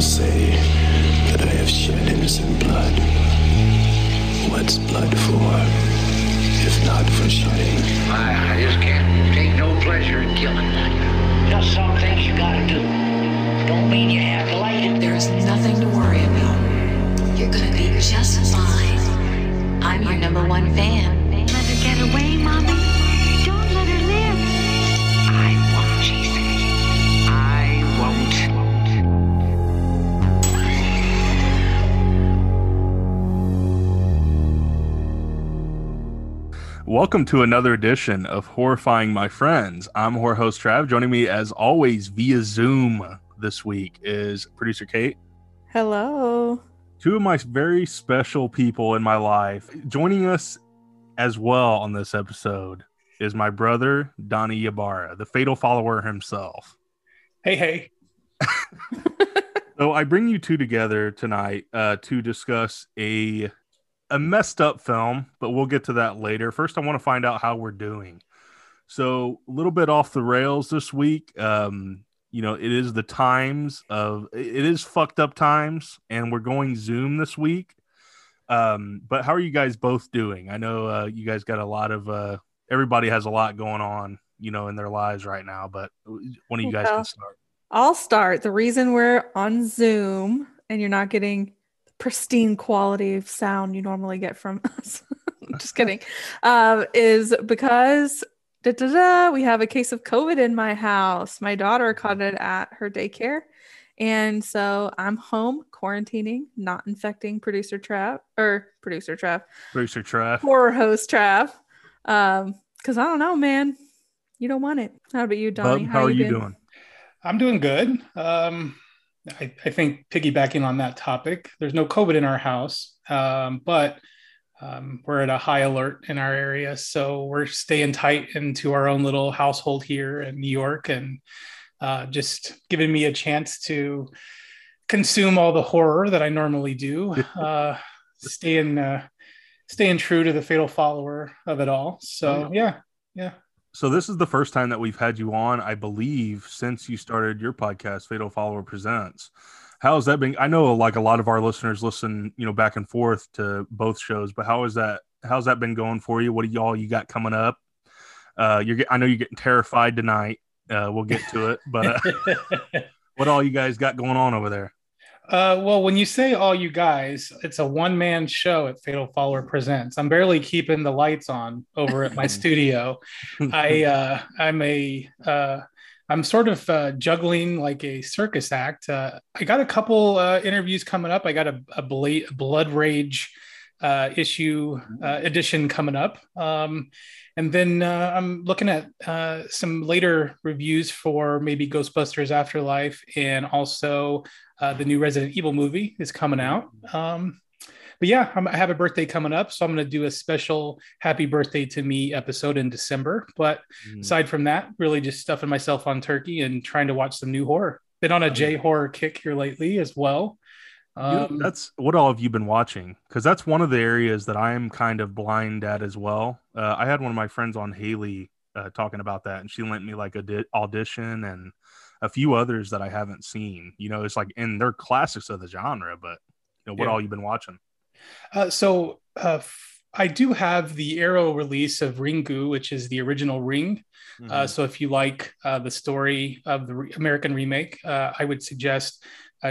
will say that I have shed innocent blood. What's blood for, if not for shedding? I just can't take no pleasure in killing. Just some things you gotta do. Don't mean you have to like it. There's nothing to worry about. You're gonna be just fine. I'm your number one fan. Let her get away, Mommy. Welcome to another edition of Horrifying My Friends. I'm horror host Trav. Joining me as always via Zoom this week is producer Kate. Hello. Two of my very special people in my life. Joining us as well on this episode is my brother, Donnie Yabara, the Fatal Follower himself. Hey, hey. So I bring you two together tonight to discuss a messed up film, but we'll get to that later. First, I want to find out how we're doing. So a little bit off the rails this week. It is the times of, it is fucked up times, and we're going Zoom this week. But how are you guys both doing? I know you guys got a lot of, everybody has a lot going on, in their lives right now, but one of you guys can start. I'll start. The reason we're on Zoom and you're not getting pristine quality of sound you normally get from us just kidding is because we have a case of COVID in my house. My daughter caught it at her daycare, and so I'm home quarantining, not infecting producer Trav horror host Trav, because I don't know, man, you don't want it. How about you, Donnie? How are you doing? I'm doing good. I think piggybacking on that topic, there's no COVID in our house, but we're at a high alert in our area. So we're staying tight into our own little household here in New York, and just giving me a chance to consume all the horror that I normally do, staying true to the Fatal Follower of it all. So yeah. So this is the first time that we've had you on, I believe, since you started your podcast, Fatal Follower Presents. How's that been? I know like a lot of our listeners listen, back and forth to both shows, but how's that been going for you? What do you got coming up? I know you're getting terrified tonight. We'll get to it, but what all you guys got going on over there? Well, when you say all you guys, it's a one-man show at Fatal Follower Presents. I'm barely keeping the lights on over at my studio. I'm sort of juggling like a circus act. I got a couple interviews coming up. I got a blood rage edition coming up. And then I'm looking at some later reviews for maybe Ghostbusters Afterlife, and also the new Resident Evil movie is coming out. I have a birthday coming up, so I'm going to do a special happy birthday to me episode in December. But aside from that, really just stuffing myself on turkey and trying to watch some new horror. Been on a J-horror kick here lately as well. That's what all have you been watching? Because that's one of the areas that I am kind of blind at as well. I had one of my friends on, Haley, talking about that, and she lent me like Audition and a few others that I haven't seen. It's like, and they're classics of the genre. But all you've been watching? I do have the Arrow release of Ringu, which is the original Ring. Mm-hmm. So if you like the story of the American remake, I would suggest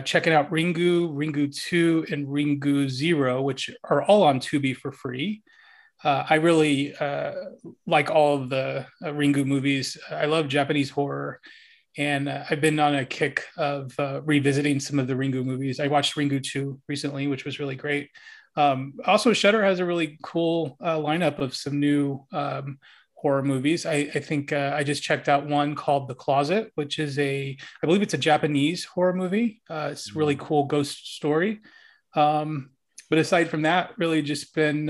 checking out Ringu, Ringu 2, and Ringu 0, which are all on Tubi for free. I really like all of the Ringu movies. I love Japanese horror, and I've been on a kick of revisiting some of the Ringu movies. I watched Ringu 2 recently, which was really great. Also, Shudder has a really cool lineup of some new horror movies. I think I just checked out one called The Closet, which is I believe it's a Japanese horror movie. It's a really cool ghost story. But aside from that, really just been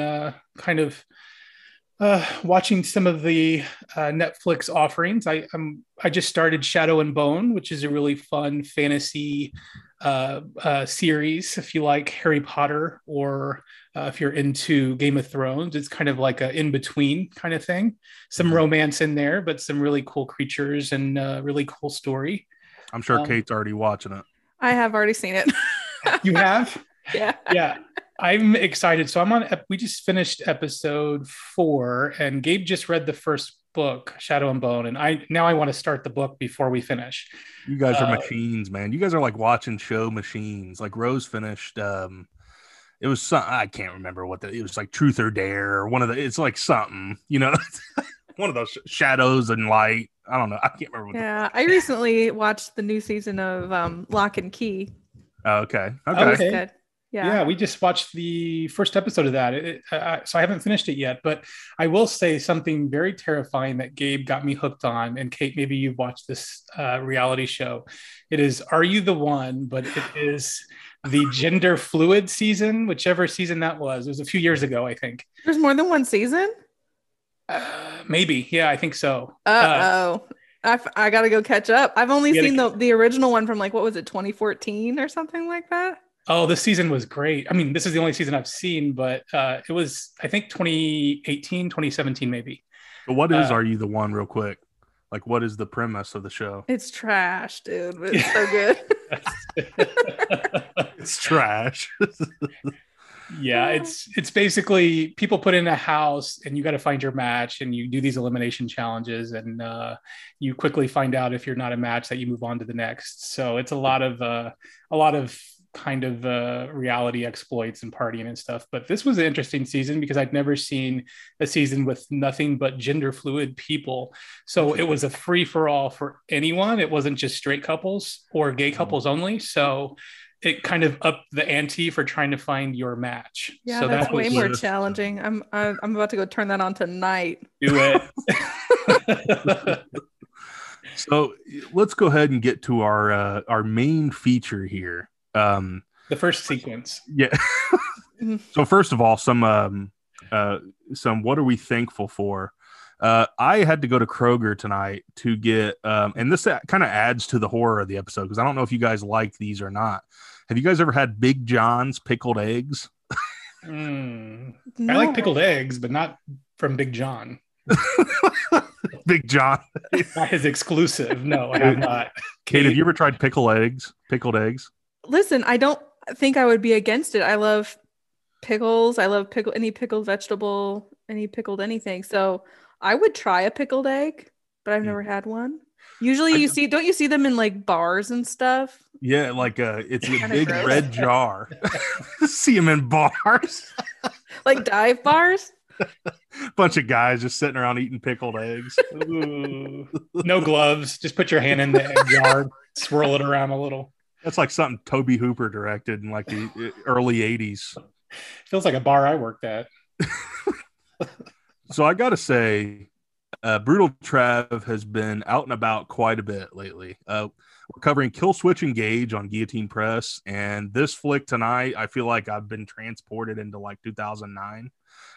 kind of watching some of the Netflix offerings. I just started Shadow and Bone, which is a really fun fantasy series. If you like Harry Potter, or if you're into Game of Thrones, it's kind of like a in-between kind of thing. Some romance in there, but some really cool creatures and really cool story. I'm sure Kate's already watching it. I have already seen it. You have? Yeah. Yeah. I'm excited. So I'm on, we just finished episode 4 and Gabe just read the first book, Shadow and Bone. And I want to start the book before we finish. You guys are machines, man. You guys are like watching show machines. Like Rose finished, it was something, I can't remember what it was, like Truth or Dare or one of the, it's like something, you know, one of those shadows and light. I don't know. I can't remember. I recently watched the new season of Lock and Key. Okay. Good. Yeah, we just watched the first episode of that. So I haven't finished it yet, but I will say something very terrifying that Gabe got me hooked on. And Kate, maybe you've watched this reality show. It is Are You the One? But it is the gender fluid season, whichever season that was. It was a few years ago, I think. There's more than one season? Maybe. Yeah, I think so. Uh-oh. I got to go catch up. I've only seen the original one from 2014 or something like that? Oh, this season was great. I mean, this is the only season I've seen, but it was, I think, 2018, 2017, maybe. But what is Are You the One, real quick? Like, what is the premise of the show? It's trash, dude, but it's so good. It's trash. Yeah, it's basically people put in a house and you got to find your match and you do these elimination challenges and you quickly find out if you're not a match that you move on to the next. So it's a lot of kind of reality exploits and partying and stuff. But this was an interesting season because I'd never seen a season with nothing but gender fluid people. So it was a free for all for anyone. It wasn't just straight couples or gay couples only. So it kind of upped the ante for trying to find your match. Yeah, so that's way more challenging. I'm about to go turn that on tonight. Do it. So let's go ahead and get to our main feature here. The first sequence. Yeah. So first of all, some what are we thankful for? I had to go to Kroger tonight to get, and this kind of adds to the horror of the episode because I don't know if you guys like these or not. Have you guys ever had Big John's pickled eggs? No. I like pickled eggs, but not from Big John. Big John. That is exclusive. No, I have not. Kate, have you ever tried pickled eggs? Listen, I don't think I would be against it. I love pickles. I love any pickled vegetable, any pickled anything. So I would try a pickled egg, but I've never had one. Usually don't you see them in like bars and stuff? Yeah, like it's a big gross. Red jar. See them in bars. Like dive bars? Bunch of guys just sitting around eating pickled eggs. Ooh. No gloves. Just put your hand in the egg jar, swirl it around a little. That's like something Toby Hooper directed in like the early 80s. Feels like a bar I worked at. So I got to say, Brutal Trav has been out and about quite a bit lately. We're covering Kill Switch Engage on Guillotine Press. And this flick tonight, I feel like I've been transported into like 2009.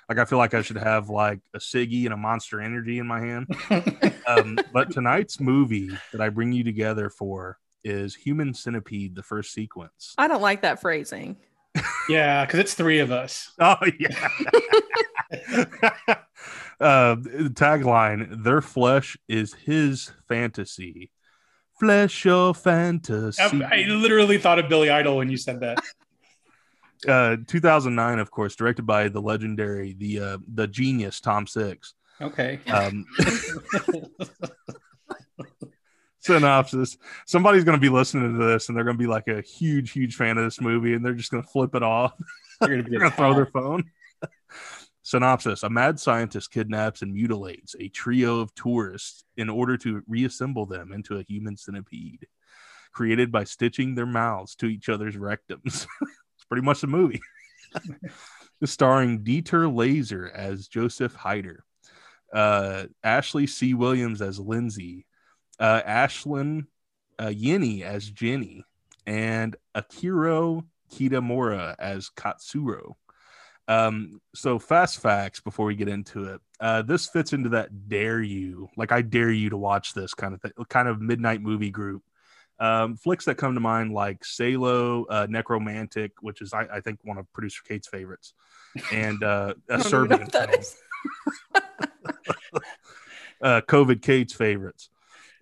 Like, I feel like I should have like a Siggy and a Monster Energy in my hand. But tonight's movie that I bring you together for is Human Centipede, the first sequence. I don't like that phrasing. Yeah, because it's three of us. Oh, yeah. The tagline: their flesh is his fantasy. Flesh or fantasy. I literally thought of Billy Idol when you said that. 2009, of course, directed by the legendary, the genius Tom Six. Okay. Synopsis: somebody's going to be listening to this and they're going to be like a huge fan of this movie and they're just going to flip it off. They're going to throw their phone. Synopsis: a mad scientist kidnaps and mutilates a trio of tourists in order to reassemble them into a human centipede created by stitching their mouths to each other's rectums. It's pretty much the movie. Starring Dieter Laser as Josef Heiter, Ashley C. Williams as Lindsay, Ashlyn Yenny as Jenny, and Akiro Kitamura as Katsuro. So fast facts before we get into it. This fits into that dare you, like I dare you to watch this kind of thing, kind of midnight movie group. Flicks that come to mind like Salo, Necromantic, which is I think one of producer Kate's favorites, and a Serbian film. COVID Kate's favorites.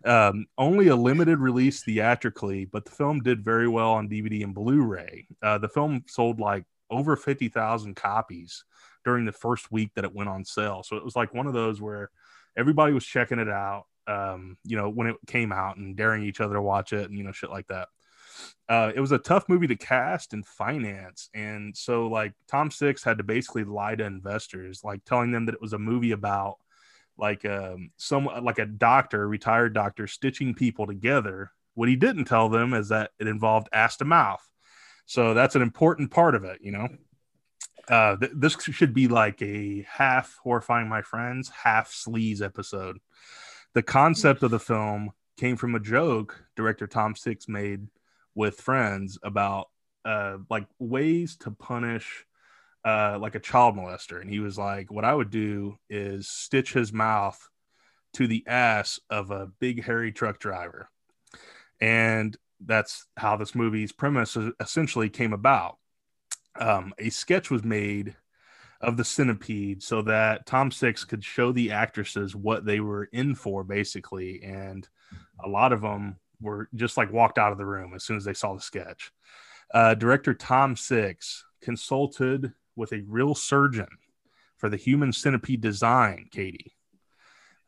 Only a limited release theatrically, but the film did very well on DVD and Blu-ray. The film sold like over 50,000 copies during the first week that it went on sale. So it was like one of those where everybody was checking it out, you know, when it came out and daring each other to watch it and, you know, shit like that. It was a tough movie to cast and finance. And so like Tom Six had to basically lie to investors, like telling them that it was a movie about like a doctor, retired doctor, stitching people together. What he didn't tell them is that it involved ass to mouth. So that's an important part of it, you know. This should be like a half Horrifying My Friends, half Sleaze episode. The concept of the film came from a joke director Tom Six made with friends about like ways to punish like a child molester. And he was like, what I would do is stitch his mouth to the ass of a big hairy truck driver. And that's how this movie's premise essentially came about. A sketch was made of the centipede so that Tom Six could show the actresses what they were in for, basically. And a lot of them were just like walked out of the room as soon as they saw the sketch. Director Tom Six consulted with a real surgeon for the human centipede design, Katie.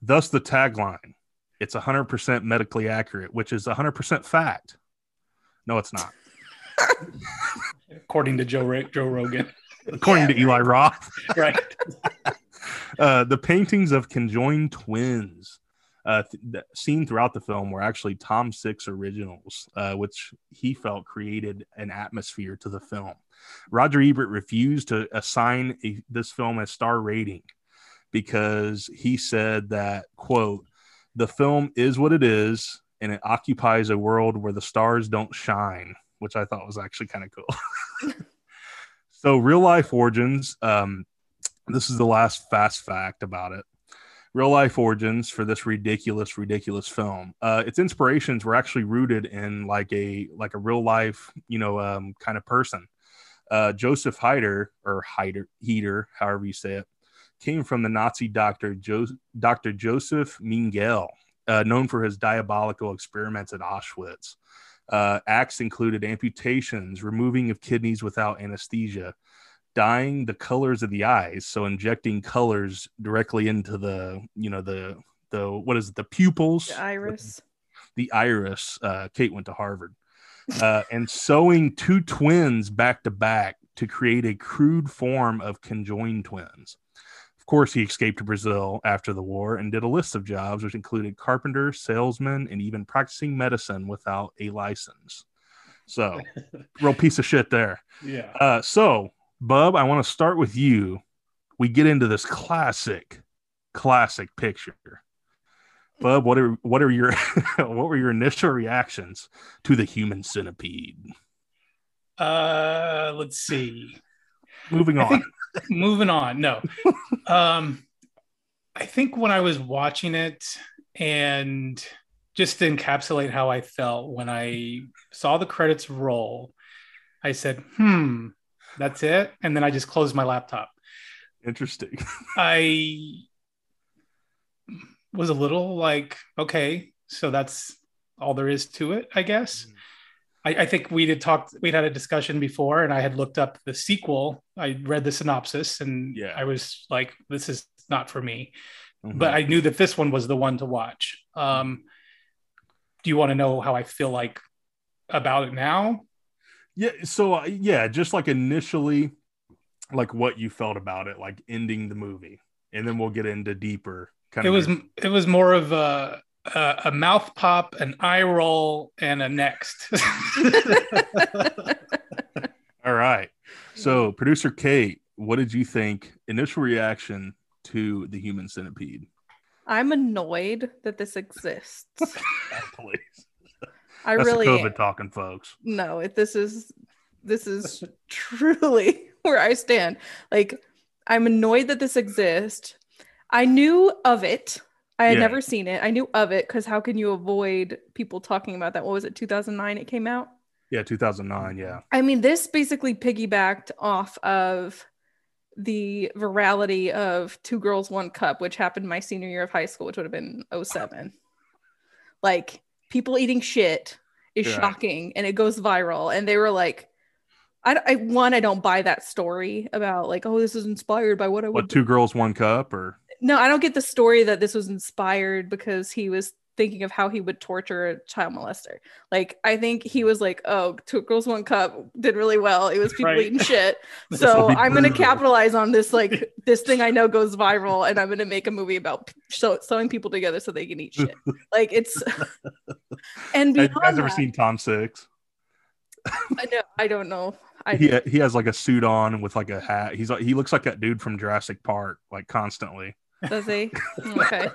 Thus the tagline, it's 100% medically accurate, which is 100% fact. No, it's not. According to Joe Rogan. According to Eli Roth. Right. The paintings of conjoined twins seen throughout the film were actually Tom Six originals, which he felt created an atmosphere to the film. Roger Ebert refused to assign this film a star rating because he said that, quote, the film is what it is, and it occupies a world where the stars don't shine, which I thought was actually kind of cool. So real life origins. This is the last fast fact about it. Real life origins for this ridiculous, ridiculous film. Its inspirations were actually rooted in like a real life, you know, kind of person. Josef Heiter, or Heiter, however you say it, came from the Nazi doctor, Dr. Josef Mengele, known for his diabolical experiments at Auschwitz. Acts included amputations, removing of kidneys without anesthesia, dyeing the colors of the eyes, so injecting colors directly into the pupils, the iris. Kate went to Harvard, and sewing two twins back to back to create a crude form of conjoined twins. Of course, he escaped to Brazil after the war and did a list of jobs, which included carpenter, salesman, and even practicing medicine without a license. So, real piece of shit there. Yeah. So, Bub, I want to start with you. We get into this classic picture. Bub, what were your initial reactions to the human centipede? Let's see. Moving on. No. I think when I was watching it, and just to encapsulate how I felt when I saw the credits roll, I said, that's it. And then I just closed my laptop. Interesting. I was a little like, okay, so that's all there is to it, I guess. I think we'd had a discussion before, and I had looked up the sequel. I read the synopsis, and I was like, this is not for me. Mm-hmm. But I knew that this one was the one to watch. Do you want to know how I feel like about it now? Yeah. So, just like initially, like what you felt about it, like ending the movie. And then we'll get into deeper. It was more of a mouth pop, an eye roll, and a next. All right. So, producer Kate, what did you think? Initial reaction to the human centipede? I'm annoyed that this exists. Please. That's really COVID talking, folks. No, this is truly where I stand. Like, I'm annoyed that this exists. I knew of it. I had never seen it. I knew of it because how can you avoid people talking about that? What was it, 2009 it came out? Yeah, 2009, yeah. I mean, this basically piggybacked off of the virality of Two Girls, One Cup, which happened my senior year of high school, which would have been 2007. like people eating shit is shocking and it goes viral. And they were like, I don't buy that story about like, oh, this is inspired by what I would. What, Two Girls, One Cup? Or no, I don't get the story that this was inspired because he was thinking of how he would torture a child molester. Like, I think he was like, oh, Two Girls, One Cup did really well. It was people eating shit. So I'm going to capitalize on this, like this thing I know goes viral, and I'm going to make a movie about sewing people together so they can eat shit. Like it's, and beyond. Have you guys ever seen Tom Six? I don't know. He has like a suit on with like a hat. He's like, he looks like that dude from Jurassic Park, like constantly. Does he? Okay.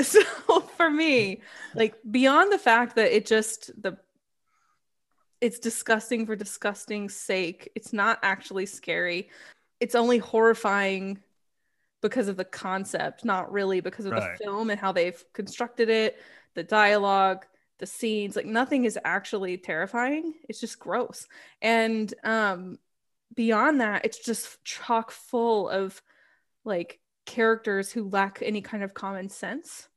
So for me, like beyond the fact that it just it's disgusting for disgusting's sake. It's not actually scary. It's only horrifying because of the concept, not really because of the film and how they've constructed it, the dialogue, the scenes. Like nothing is actually terrifying. It's just gross. And beyond that, it's just chock full of like characters who lack any kind of common sense.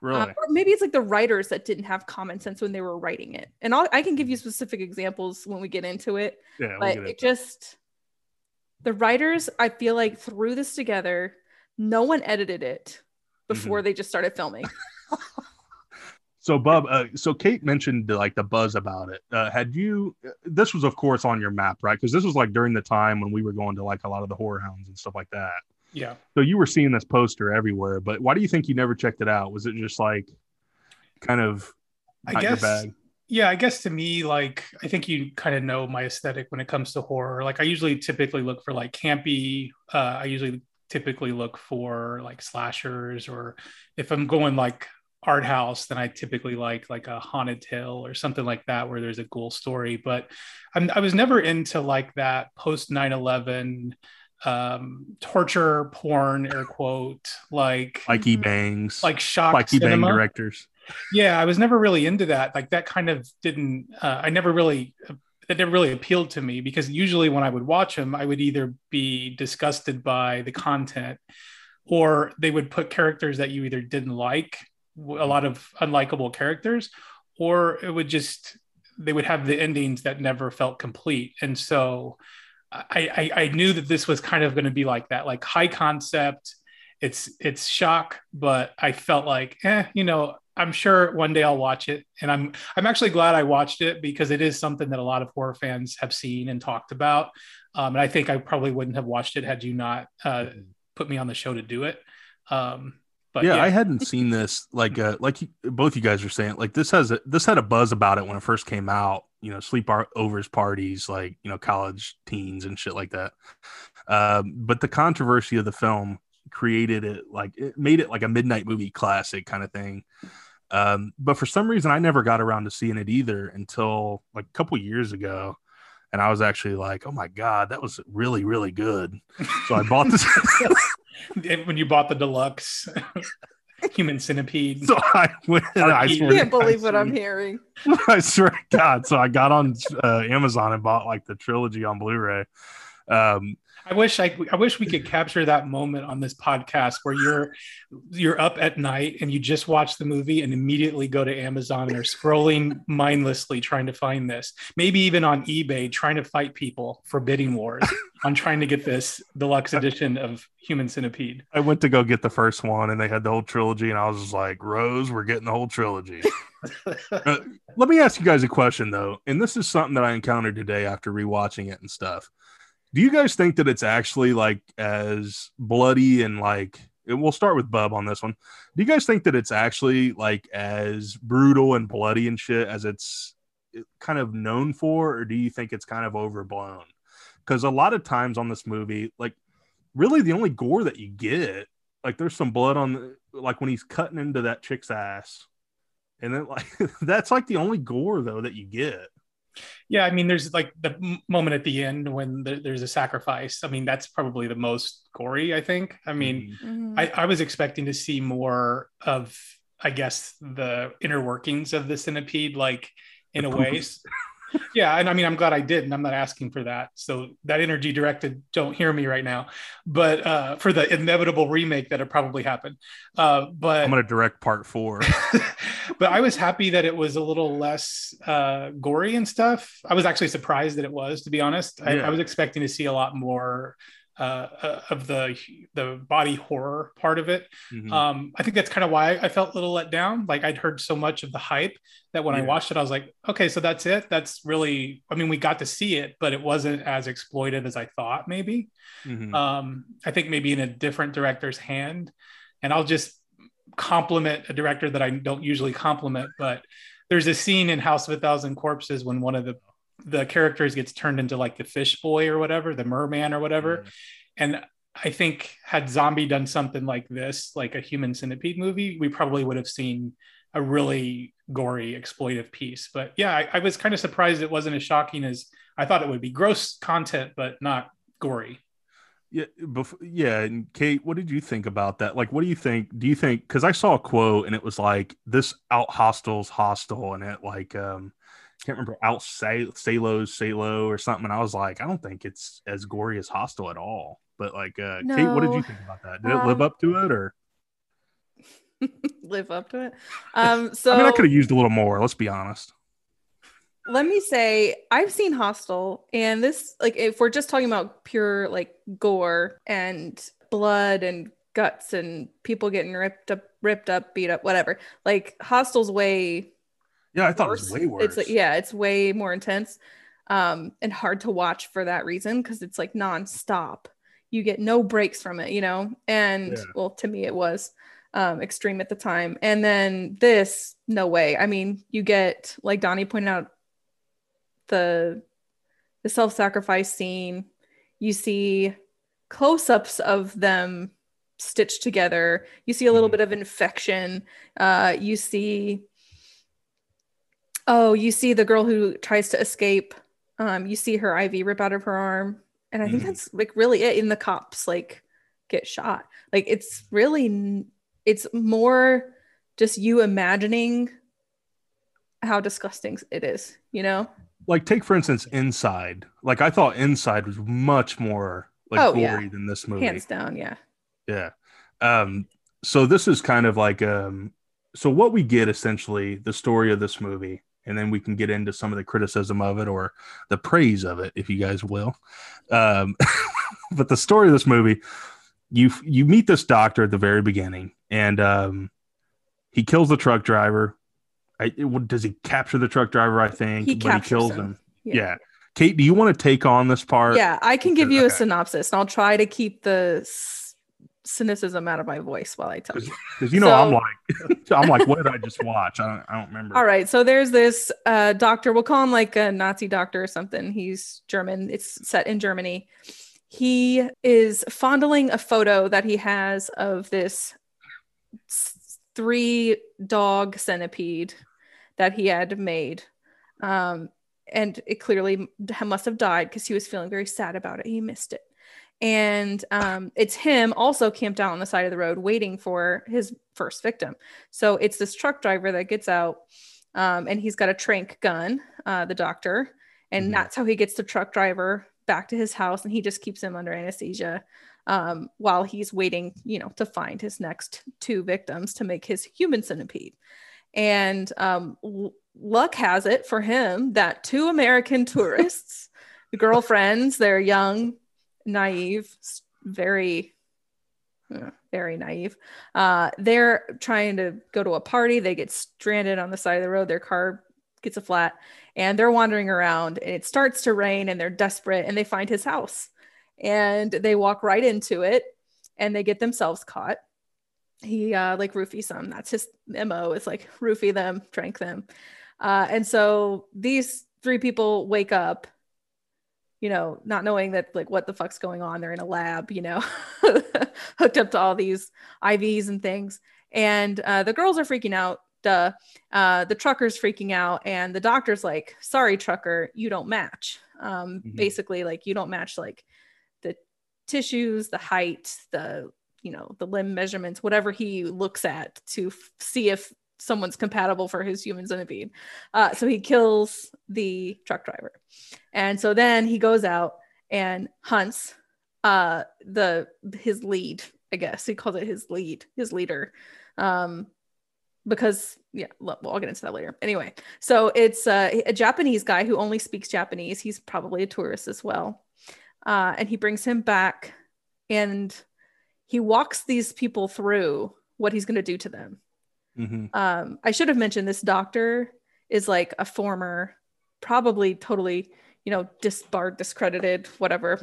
Really? Or maybe it's like the writers that didn't have common sense when they were writing it. And I can give you specific examples when we get into it. Yeah, but we'll get into it. Just the writers, I feel like, threw this together. No one edited it before they just started filming. So, Bub, so Kate mentioned like the buzz about it. This was of course on your map, right? Because this was like during the time when we were going to like a lot of the horror hounds and stuff like that. Yeah. So you were seeing this poster everywhere, but why do you think you never checked it out? Was it just like kind of not your bag? Yeah, I guess to me, like, I think you kind of know my aesthetic when it comes to horror. Like I usually typically look for like campy. I usually typically look for like slashers, or if I'm going like art house, then I typically like a haunted tale or something like that where there's a ghoul story. But I was never into like that post 9/11 torture porn, air quote, like E-Bangs, like shock, like E-Bang directors. Yeah, I was never really into that. Like that kind of didn't that never really appealed to me, because usually when I would watch them, I would either be disgusted by the content, or they would put characters that you either didn't like, a lot of unlikable characters, or it would just, they would have the endings that never felt complete. And so I knew that this was kind of going to be like that, like high concept. It's shock, but I felt like, I'm sure one day I'll watch it. And I'm actually glad I watched it, because it is something that a lot of horror fans have seen and talked about. And I think I probably wouldn't have watched it had you not put me on the show to do it. But yeah, I hadn't seen this. Like both you guys are saying, like this had a buzz about it when it first came out. You know, sleepovers parties, like, you know, college teens and shit like that. But the controversy of the film created it, like it made it like a midnight movie classic kind of thing. But for some reason, I never got around to seeing it either until like a couple years ago. And I was actually like, oh my God, that was really, really good. So I bought this. When you bought the deluxe Human Centipede. So I went. I can't believe what I'm hearing. I swear to God. So I got on Amazon and bought like the trilogy on Blu-ray. I wish we could capture that moment on this podcast where you're up at night and you just watch the movie and immediately go to Amazon and are scrolling mindlessly trying to find this. Maybe even on eBay trying to fight people for bidding wars on trying to get this deluxe edition of Human Centipede. I went to go get the first one and they had the whole trilogy and I was just like, Rose, we're getting the whole trilogy. Let me ask you guys a question though. And this is something that I encountered today after rewatching it and stuff. Do you guys think that it's actually like as bloody and like, we'll start with Bub on this one. Do you guys think that it's actually like as brutal and bloody and shit as it's kind of known for, or do you think it's kind of overblown? Because a lot of times on this movie, like really the only gore that you get, like there's some blood on the, like when he's cutting into that chick's ass, and then like that's like the only gore though that you get. Yeah, I mean, there's like the moment at the end when there's a sacrifice. I mean, that's probably the most gory, I think. I mean, I was expecting to see more of, I guess, the inner workings of the centipede, like in a way. Yeah, and I mean, I'm glad I didn't. I'm not asking for that. So that energy directed, don't hear me right now. But for the inevitable remake that had probably happened. But I'm going to direct part 4. But I was happy that it was a little less gory and stuff. I was actually surprised that it was, to be honest. Yeah. I was expecting to see a lot more of the body horror part of it. Mm-hmm. I think that's kind of why I felt a little let down. Like, I'd heard so much of the hype that when I watched it, I was like, okay, so that's it. That's really, I mean, we got to see it, but it wasn't as exploited as I thought, maybe. Mm-hmm. I think maybe in a different director's hand. And I'll just compliment a director that I don't usually compliment, but there's a scene in House of a Thousand Corpses when one of the characters gets turned into like the fish boy or whatever, the merman or whatever. Mm-hmm. And I think had Zombie done something like this, like a human centipede movie, we probably would have seen a really gory exploitive piece. But yeah, I was kind of surprised it wasn't as shocking as I thought it would be. Gross content, but not gory. Yeah. Yeah. And Kate, what did you think about that? Like, what do you think? Do you think, because I saw a quote and it was like, this out Hostel's Hostel, and it like, can't remember, out Salo or something. And I was like, I don't think it's as gory as Hostel at all. But like, no. Kate, what did you think about that? Did it live up to it, or live up to it? So I mean, I could have used a little more. Let's be honest. Let me say, I've seen Hostel, and this, like, if we're just talking about pure like gore and blood and guts and people getting ripped up, beat up, whatever, like Hostel's way. Yeah, I thought it was way worse. It's like, yeah, it's way more intense and hard to watch for that reason, because it's like nonstop. You get no breaks from it, you know? And well, to me, it was extreme at the time. And then this, no way. I mean, you get, like Donnie pointed out, the self-sacrifice scene. You see close-ups of them stitched together. You see a little bit of infection. You see the girl who tries to escape. You see her IV rip out of her arm. And I think that's like really it. And the cops like get shot. Like, it's really, it's more just you imagining how disgusting it is, you know? Like, take for instance, Inside. Like, I thought Inside was much more like gory than this movie. Hands down. Yeah. Yeah. So this is kind of like, so what we get essentially the story of this movie, and then we can get into some of the criticism of it or the praise of it, if you guys will. But the story of this movie, you meet this doctor at the very beginning, and he kills the truck driver. Does he capture the truck driver? I think he kills him. Yeah. Kate, do you want to take on this part? Yeah, I can give you a synopsis, and I'll try to keep the cynicism out of my voice while I tell you, because you know, I'm like what did I just watch? I don't remember. All right, so there's this doctor, we'll call him like a Nazi doctor or something. He's German. It's set in Germany. He is fondling a photo that he has of this 3-dog centipede that he had made, and it clearly must have died because he was feeling very sad about it. He missed it. And it's him also camped out on the side of the road waiting for his first victim. So it's this truck driver that gets out, and he's got a tranq gun, the doctor. And that's how he gets the truck driver back to his house. And he just keeps him under anesthesia while he's waiting, you know, to find his next 2 victims to make his human centipede. And luck has it for him that 2 American tourists, the girlfriends, they're young, naive, very naive. They're trying to go to a party. They get stranded on the side of the road. Their car gets a flat, and they're wandering around, and it starts to rain, and they're desperate, and they find his house, and they walk right into it, and they get themselves caught. He like roofies them. That's his MO. It's like roofie them, drank them. And so these 3 people wake up, you know, not knowing that, like, what the fuck's going on. They're in a lab, you know, hooked up to all these IVs and things. And the girls are freaking out. Duh. The trucker's freaking out. And the doctor's like, sorry, trucker, you don't match. Basically, like, you don't match, like, the tissues, the height, the, you know, the limb measurements, whatever he looks at to see if someone's compatible for his human centipede. So he kills the truck driver. And so then he goes out and hunts his lead, I guess. He calls it his lead, his leader. Because, yeah, I'll get into that later. Anyway, so it's a Japanese guy who only speaks Japanese. He's probably a tourist as well. And he brings him back and he walks these people through what he's going to do to them. Mm-hmm. I should have mentioned this doctor is like a former, probably totally, disbarred, discredited, whatever.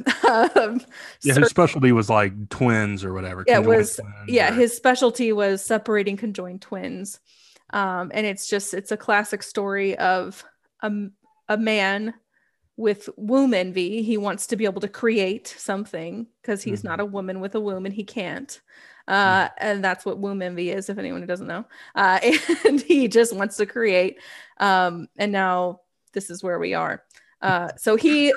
His specialty was like twins or whatever. His specialty was separating conjoined twins. And it's a classic story of a man with womb envy. He wants to be able to create something because he's not a woman with a womb and he can't. And that's what womb envy is, if anyone who doesn't know. And he just wants to create. And now this is where we are. So he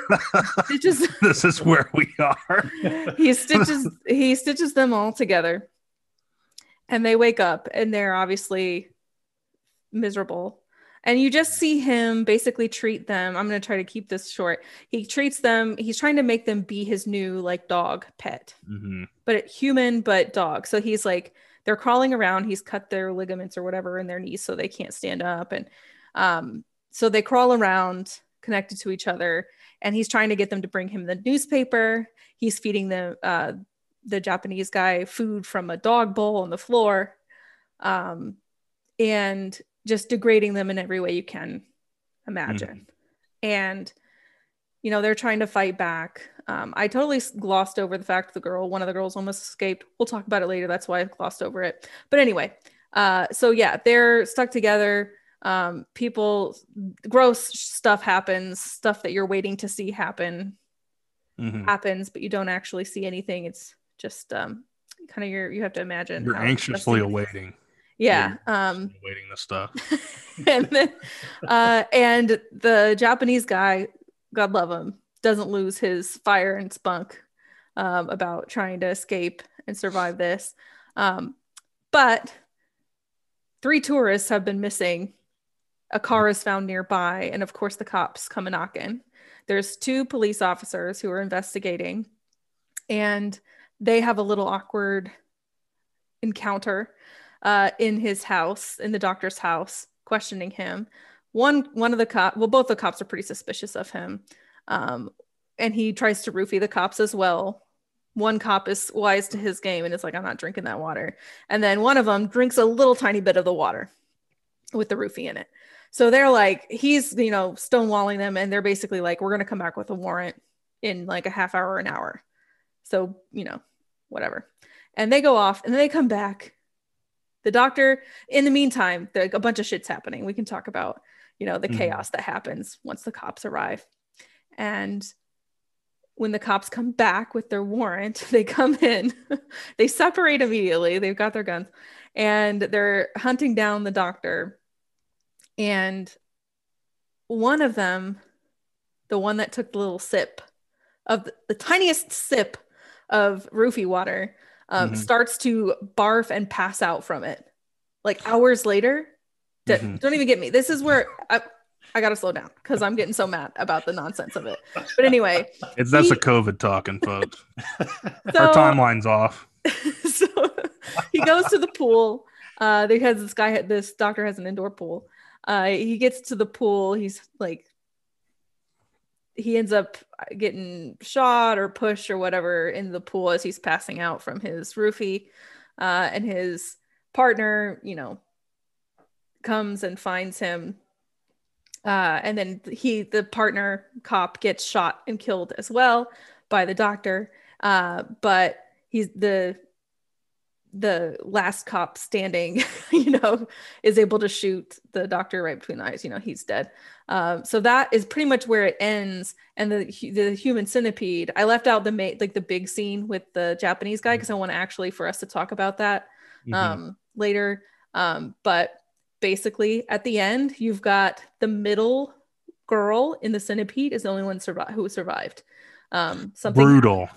stitches. This is where we are. He stitches them all together, and they wake up, and they're obviously miserable. And you just see him basically treat them. I'm going to try to keep this short. He treats them. He's trying to make them be his new dog pet, but human, but dog. So he's like, they're crawling around. He's cut their ligaments or whatever in their knees, so they can't stand up. And so they crawl around connected to each other. And he's trying to get them to bring him the newspaper. He's feeding the Japanese guy food from a dog bowl on the floor. And just degrading them in every way you can imagine. And, they're trying to fight back. I totally glossed over the fact one of the girls almost escaped. We'll talk about it later. That's why I glossed over it. But anyway, they're stuck together. Gross stuff happens, stuff that you're waiting to see happen happens, but you don't actually see anything. It's just kind of you have to imagine. You're anxiously awaiting. Yeah. Waiting this stuff. And then, and the Japanese guy, God love him, doesn't lose his fire and spunk about trying to escape and survive this. But 3 tourists have been missing. A car is found nearby. And of course the cops come and knock in. There's 2 police officers who are investigating, and they have a little awkward encounter in his house, in the doctor's house, questioning him. Both the cops are pretty suspicious of him. And he tries to roofie the cops as well. One cop is wise to his game and is like, I'm not drinking that water. And then one of them drinks a little tiny bit of the water with the roofie in it. So they're like, he's, stonewalling them. And they're basically like, we're going to come back with a warrant in like a half hour or an hour. So, whatever. And they go off and then they come back. The doctor, in the meantime, a bunch of shit's happening. We can talk about, the chaos that happens once the cops arrive. And when the cops come back with their warrant, they come in, they separate immediately. They've got their guns and they're hunting down the doctor. And one of them, the one that took the little sip of the tiniest sip of roofie water, starts to barf and pass out from it. Like hours later, don't even get me. This is where I got to slow down because I'm getting so mad about the nonsense of it. But anyway. That's a COVID talking, folks. Our timeline's off. So he goes to the pool. This doctor has an indoor pool. He gets to the pool. He's like, he ends up getting shot or pushed or whatever in the pool as he's passing out from his roofie, and his partner, comes and finds him. And then the partner cop gets shot and killed as well by the doctor. But he's the last cop standing, is able to shoot the doctor right between the eyes. He's dead. So that is pretty much where it ends. And the human centipede, I left out the big scene with the Japanese guy, because I want to actually for us to talk about that later. But basically at the end, you've got the middle girl in the centipede is the only one who survived. Brutal.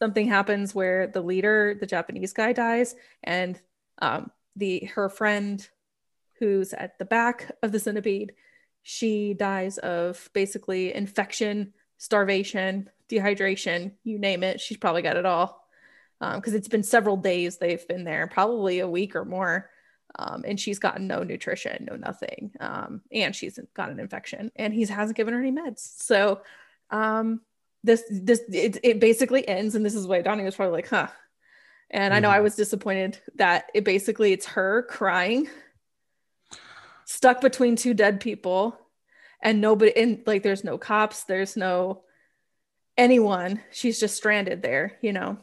Something happens where the leader, the Japanese guy, dies, and her friend, who's at the back of the centipede. She dies of basically infection, starvation, dehydration, you name it. She's probably got it all, because it's been several days they've been there, probably a week or more. And she's gotten no nutrition, no nothing. And she's got an infection, and he hasn't given her any meds. So it basically ends. And this is why Donnie was probably like, huh. And I know I was disappointed that it basically, it's her crying, stuck between two dead people, and nobody, and like, there's no cops, there's no anyone. She's just stranded there, you know?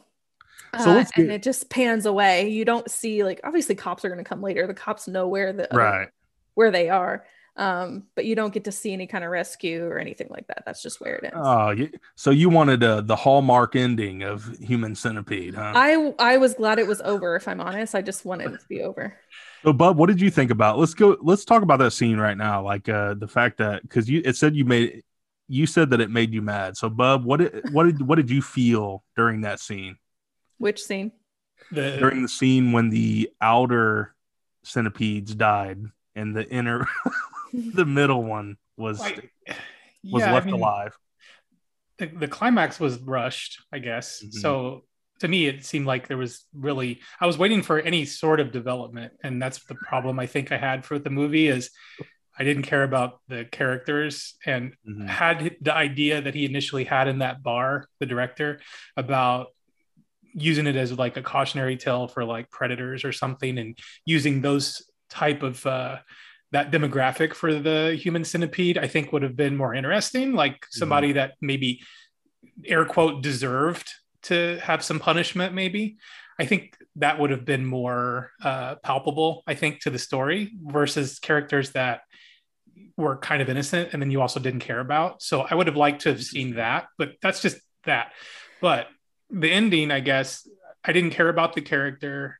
And it just pans away. You don't see, like, obviously cops are going to come later. The cops know where they are. But you don't get to see any kind of rescue or anything like that. That's just where it ends. So you wanted the hallmark ending of Human Centipede, huh? I was glad it was over, if I'm honest. I just wanted it to be over. So, Bub, what did you think about? Let's talk about that scene right now. Like the fact that, because you said that it made you mad. So, Bub, what did you feel during that scene? Which scene? During the scene when the outer centipedes died and the inner. The middle one was left alive. The climax was rushed, I guess. Mm-hmm. So to me, it seemed like there was really, I was waiting for any sort of development. And that's the problem I think I had for the movie is I didn't care about the characters and had the idea that he initially had in that bar, the director, about using it as like a cautionary tale for like predators or something, and using those type of, that demographic for the human centipede, I think would have been more interesting, like somebody that maybe air quote deserved to have some punishment. Maybe I think that would have been more palpable, I think, to the story versus characters that were kind of innocent and then you also didn't care about. So I would have liked to have seen that, but that's just that. But the ending, I guess I didn't care about the character.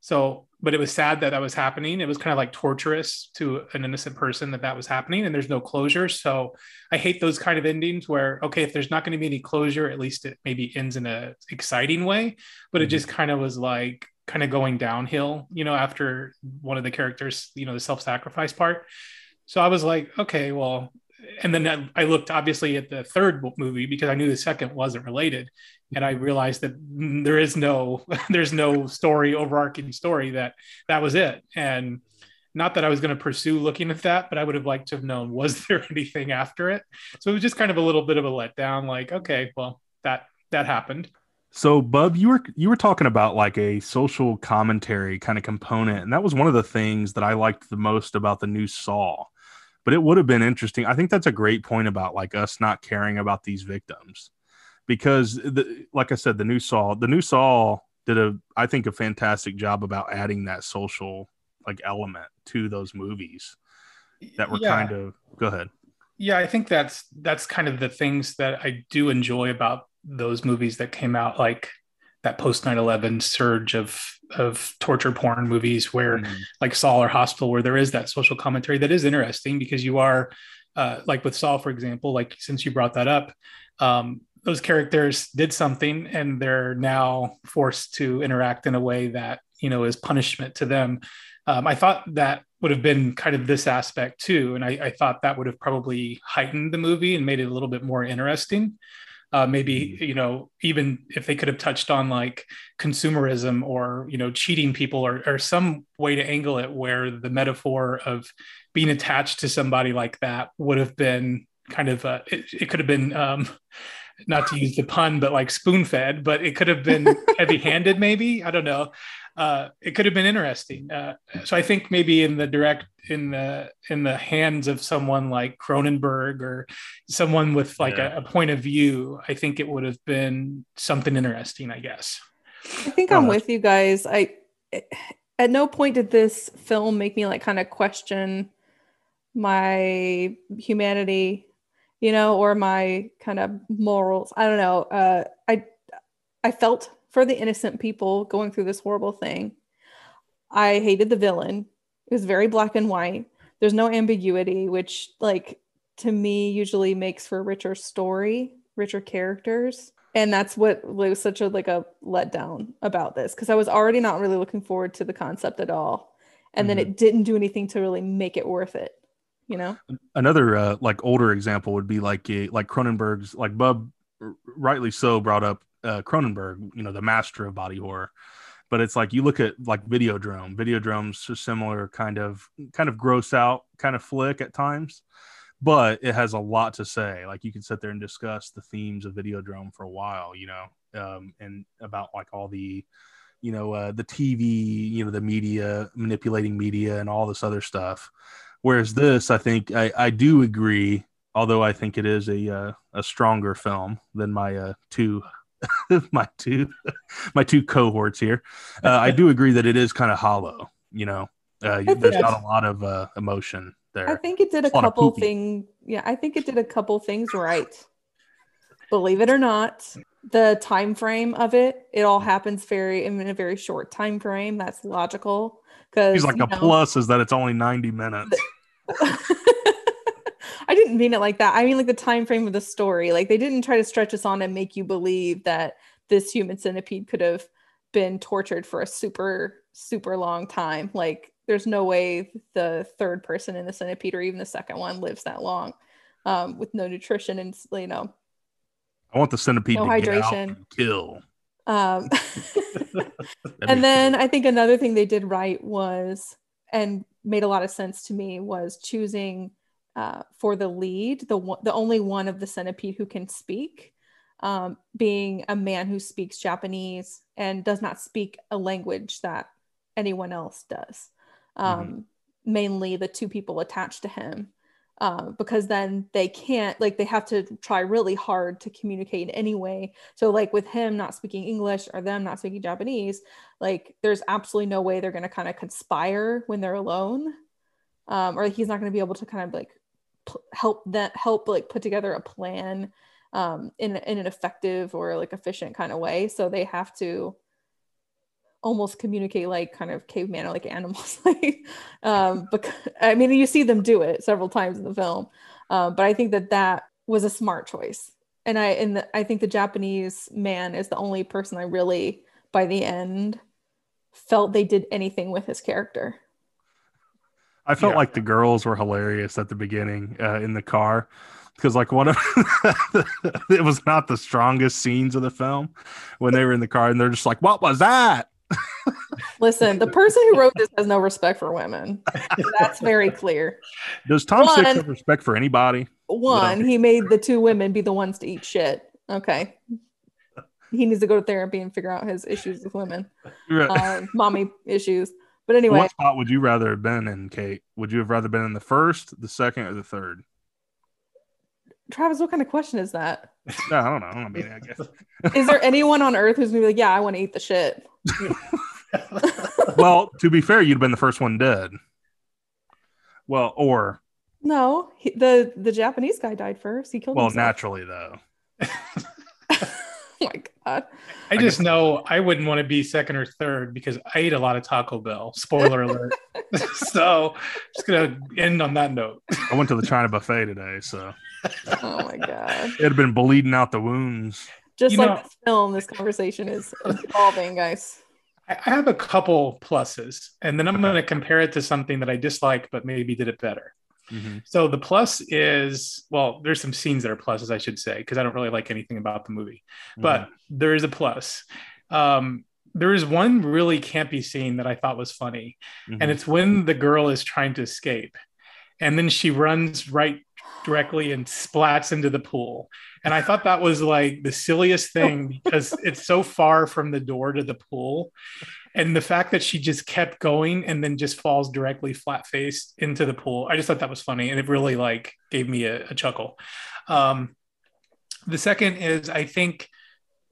So, but it was sad that that was happening. It was kind of like torturous to an innocent person that was happening, and there's no closure. So I hate those kind of endings where, okay, if there's not going to be any closure, at least it maybe ends in a exciting way, but it just kind of was like kind of going downhill, you know, after one of the characters, you know, the self-sacrifice part. So I was like, okay, well, and then I looked obviously at the third movie because I knew the second wasn't related. And I realized that there's no story, overarching story, that was it. And not that I was going to pursue looking at that, but I would have liked to have known, was there anything after it? So it was just kind of a little bit of a letdown, like, okay, well, that happened. So, Bub, you were talking about like a social commentary kind of component. And that was one of the things that I liked the most about the new Saw. But it would have been interesting. I think that's a great point about like us not caring about these victims, because like I said, the new Saw did I think a fantastic job about adding that social like element to those movies that were kind of, go ahead. Yeah. I think that's kind of the things that I do enjoy about those movies that came out, like that post 9/11 surge of torture porn movies where like Saw or Hostel, where there is that social commentary that is interesting, because you are like with Saw, for example, like since you brought that up, those characters did something and they're now forced to interact in a way that, you know, is punishment to them. I thought that would have been kind of this aspect too. And I thought that would have probably heightened the movie and made it a little bit more interesting. Maybe, you know, even if they could have touched on like consumerism or, you know, cheating people or some way to angle it where the metaphor of being attached to somebody like that would have been kind of, it could have been, not to use the pun, but like spoon fed, but it could have been heavy handed, maybe, I don't know. It could have been interesting. So I think maybe in the hands of someone like Cronenberg or someone with like a point of view, I think it would have been something interesting, I guess. I think I'm with you guys. At no point did this film make me like kind of question my humanity, you know, or my kind of morals. I don't know. I felt for the innocent people going through this horrible thing. I hated the villain. It was very black and white. There's no ambiguity, which like to me usually makes for a richer story, richer characters. And that's what was such a letdown about this, because I was already not really looking forward to the concept at all. and then it didn't do anything to really make it worth it, you know. Another like older example would be like Cronenberg's, like Bub rightly so brought up Cronenberg, you know, the master of body horror. But it's like you look at like Videodrome. Videodrome's a similar kind of gross out kind of flick at times, but it has a lot to say. Like you can sit there and discuss the themes of Videodrome for a while, you know, and about like all the, you know, the TV, you know, the media, manipulating media and all this other stuff. Whereas this, I think I do agree, although I think it is a stronger film than my two cohorts here. I do agree that it is kind of hollow, you know. There's not a lot of emotion there. I think it did a couple things. Yeah, I think it did a couple things right. Believe it or not, the time frame of it all happens in a very short time frame. That's logical. He's like, plus is that it's only 90 minutes. I didn't mean it like that. I mean, like the time frame of the story. Like they didn't try to stretch us on and make you believe that this human centipede could have been tortured for a super, super long time. Like there's no way the third person in the centipede or even the second one lives that long with no nutrition and, you know. I want the centipede to hydration. Get out and kill. And then cool. I think another thing they did right was, and made a lot of sense to me, was choosing... for the lead, the only one of the centipede who can speak, being a man who speaks Japanese and does not speak a language that anyone else does. Mainly the two people attached to him, because then they can't, like they have to try really hard to communicate in any way. So like with him not speaking English or them not speaking Japanese, like there's absolutely no way they're going to kind of conspire when they're alone. Or he's not going to be able to kind of like help put together a plan in an effective or like efficient kind of way. So they have to almost communicate like kind of caveman or like animals. Because I mean, you see them do it several times in the film, but I think that was a smart choice. And I think the Japanese man is the only person I really, by the end, felt they did anything with his character. I felt like the girls were hilarious at the beginning in the car, because like one of it was not the strongest scenes of the film when they were in the car and they're just like, "What was that?" Listen, the person who wrote this has no respect for women. That's very clear. Does Tom Six have respect for anybody? One, he made the two women be the ones to eat shit. Okay, he needs to go to therapy and figure out his issues with women, right. Mommy issues. But anyway, what spot would you rather have been in, Kate? Would you have rather been in the first, the second, or the third? Travis, what kind of question is that? No, I don't know. I mean, I guess. Is there anyone on earth who's gonna be like, "Yeah, I want to eat the shit"? Well, to be fair, you'd have been the first one dead. Well, or no, the Japanese guy died first. He killed himself. Well, naturally, though. Oh my God. I just know I wouldn't want to be second or third because I ate a lot of Taco Bell. Spoiler alert. So just going to end on that note. I went to the China buffet today. So, oh my God. It had been bleeding out the wounds. Just this film, this conversation is evolving, guys. I have a couple pluses, and then I'm going to compare it to something that I dislike, but maybe did it better. Mm-hmm. So the plus is, well, there's some scenes that are pluses, I should say, because I don't really like anything about the movie, but there is a plus. There is one really campy scene that I thought was funny, and it's when the girl is trying to escape, and then she runs right directly and splats into the pool. And I thought that was like the silliest thing because it's so far from the door to the pool. And the fact that she just kept going and then just falls directly flat-faced into the pool. I just thought that was funny. And it really like gave me a chuckle. The second is, I think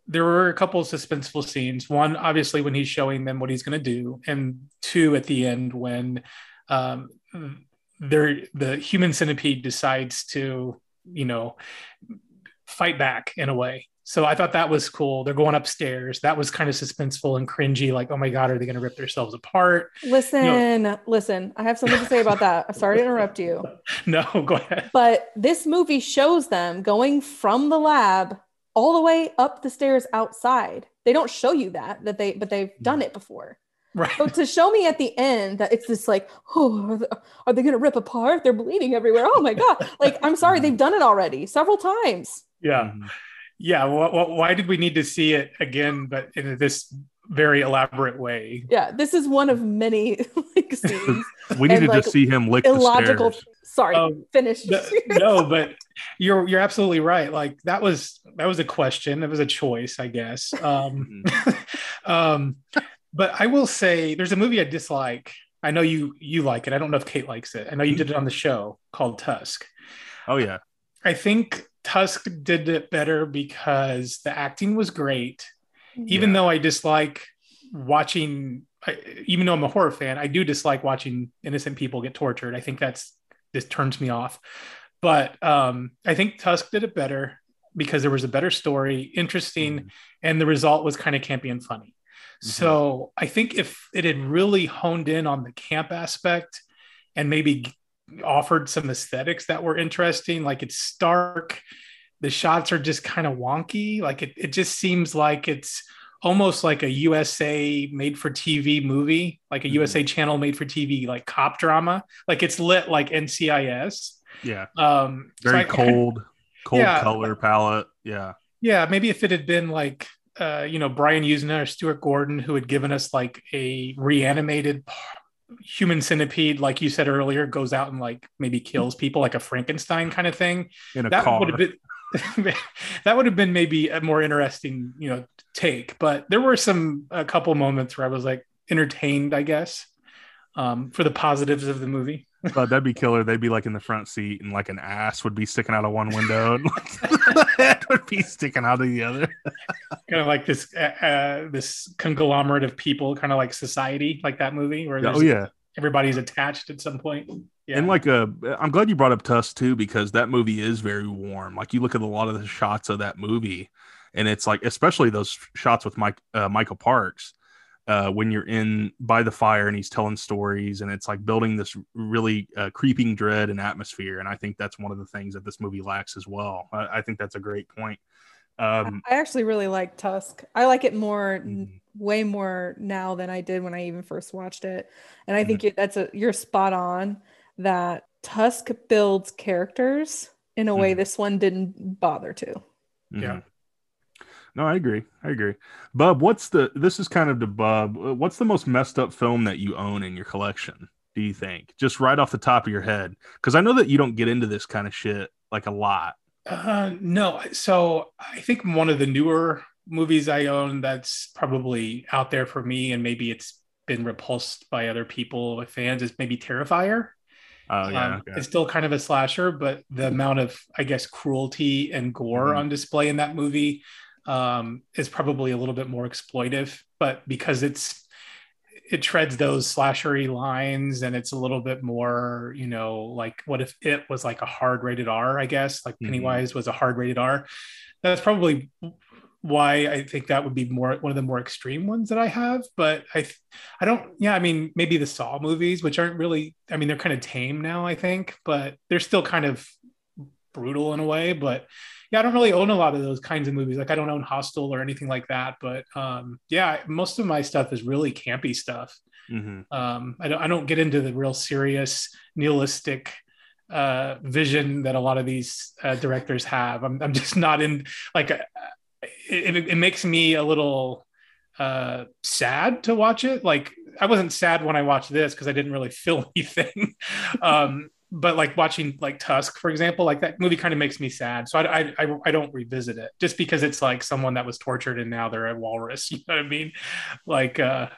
there were a couple of suspenseful scenes. One, obviously, when he's showing them what he's going to do. And two, at the end, when the human centipede decides to, you know, fight back in a way. So I thought that was cool. They're going upstairs. That was kind of suspenseful and cringy. Like, oh my God, are they going to rip themselves apart? Listen, I have something to say about that. I'm sorry to interrupt you. No, go ahead. But this movie shows them going from the lab all the way up the stairs outside. They don't show you that, but they've done it before. Right. So to show me at the end that it's this like, oh, are they going to rip apart? They're bleeding everywhere. Oh my God. Like, I'm sorry. They've done it already several times. Yeah. Yeah. Well, why did we need to see it again, but in this very elaborate way? Yeah. This is one of many like scenes. We needed to see him lick illogical. The stairs. Sorry, finish. No, but you're absolutely right. Like that was a question. It was a choice, I guess. But I will say there's a movie I dislike. I know you like it. I don't know if Kate likes it. I know you did it on the show called Tusk. Oh yeah. I think Tusk did it better because the acting was great. Yeah. Even though I dislike watching, even though I'm a horror fan, I do dislike watching innocent people get tortured. I think this turns me off, but I think Tusk did it better because there was a better story, interesting, and the result was kind of campy and funny. Mm-hmm. So I think if it had really honed in on the camp aspect and maybe offered some aesthetics that were interesting, like it's stark, the shots are just kind of wonky, like it just seems like it's almost like a USA made for TV movie, like a USA channel made for TV, like cop drama. Like it's lit like NCIS. Yeah. Very cold color palette. Yeah. Yeah. Maybe if it had been like, Brian Usna or Stuart Gordon, who had given us like a reanimated human centipede, like you said earlier, goes out and like maybe kills people like a Frankenstein kind of thing. In a car. That would have been maybe a more interesting, take. But there were a couple moments where I was like entertained, I guess, for the positives of the movie. But that'd be killer. They'd be like in the front seat, and like an ass would be sticking out of one window, and like the head would be sticking out of the other. Kind of like this this conglomerate of people, kind of like Society, like that movie where everybody's attached at some point. Yeah. And I'm glad you brought up Tusk too, because that movie is very warm. Like you look at a lot of the shots of that movie, and it's like, especially those shots with Michael Parks when you're in by the fire and he's telling stories, and it's like building this really creeping dread and atmosphere. And I think that's one of the things that this movie lacks as well. I think that's a great point. I actually really like Tusk. I like it more, way more now than I did when I even first watched it. And I think you're spot on that Tusk builds characters in a way this one didn't bother to. Mm-hmm. Yeah. No, I agree. Bub, this is kind of to Bub. What's the most messed up film that you own in your collection, do you think? Just right off the top of your head. Because I know that you don't get into this kind of shit like a lot. No. So I think one of the newer movies I own that's probably out there for me, and maybe it's been repulsed by other people with fans, is maybe Terrifier. Oh yeah. Okay. It's still kind of a slasher, but the amount of, I guess, cruelty and gore on display in that movie is probably a little bit more exploitive, but because it treads those slashery lines, and it's a little bit more, like what if it was like a hard rated R, I guess, like Pennywise was a hard rated R. That's probably why I think that would be one of the more extreme ones that I have. But I don't, maybe the Saw movies, which aren't really, they're kind of tame now, I think, but they're still kind of brutal in a way. But yeah, I don't really own a lot of those kinds of movies. Like I don't own Hostel or anything like that, but most of my stuff is really campy stuff. I don't get into the real serious nihilistic vision that a lot of these directors have. I'm just not in like it makes me a little sad to watch it. Like I wasn't sad when I watched this because I didn't really feel anything. But like watching like Tusk, for example, like that movie kind of makes me sad. So I don't revisit it just because it's like someone that was tortured and now they're a walrus. You know what I mean? Like, I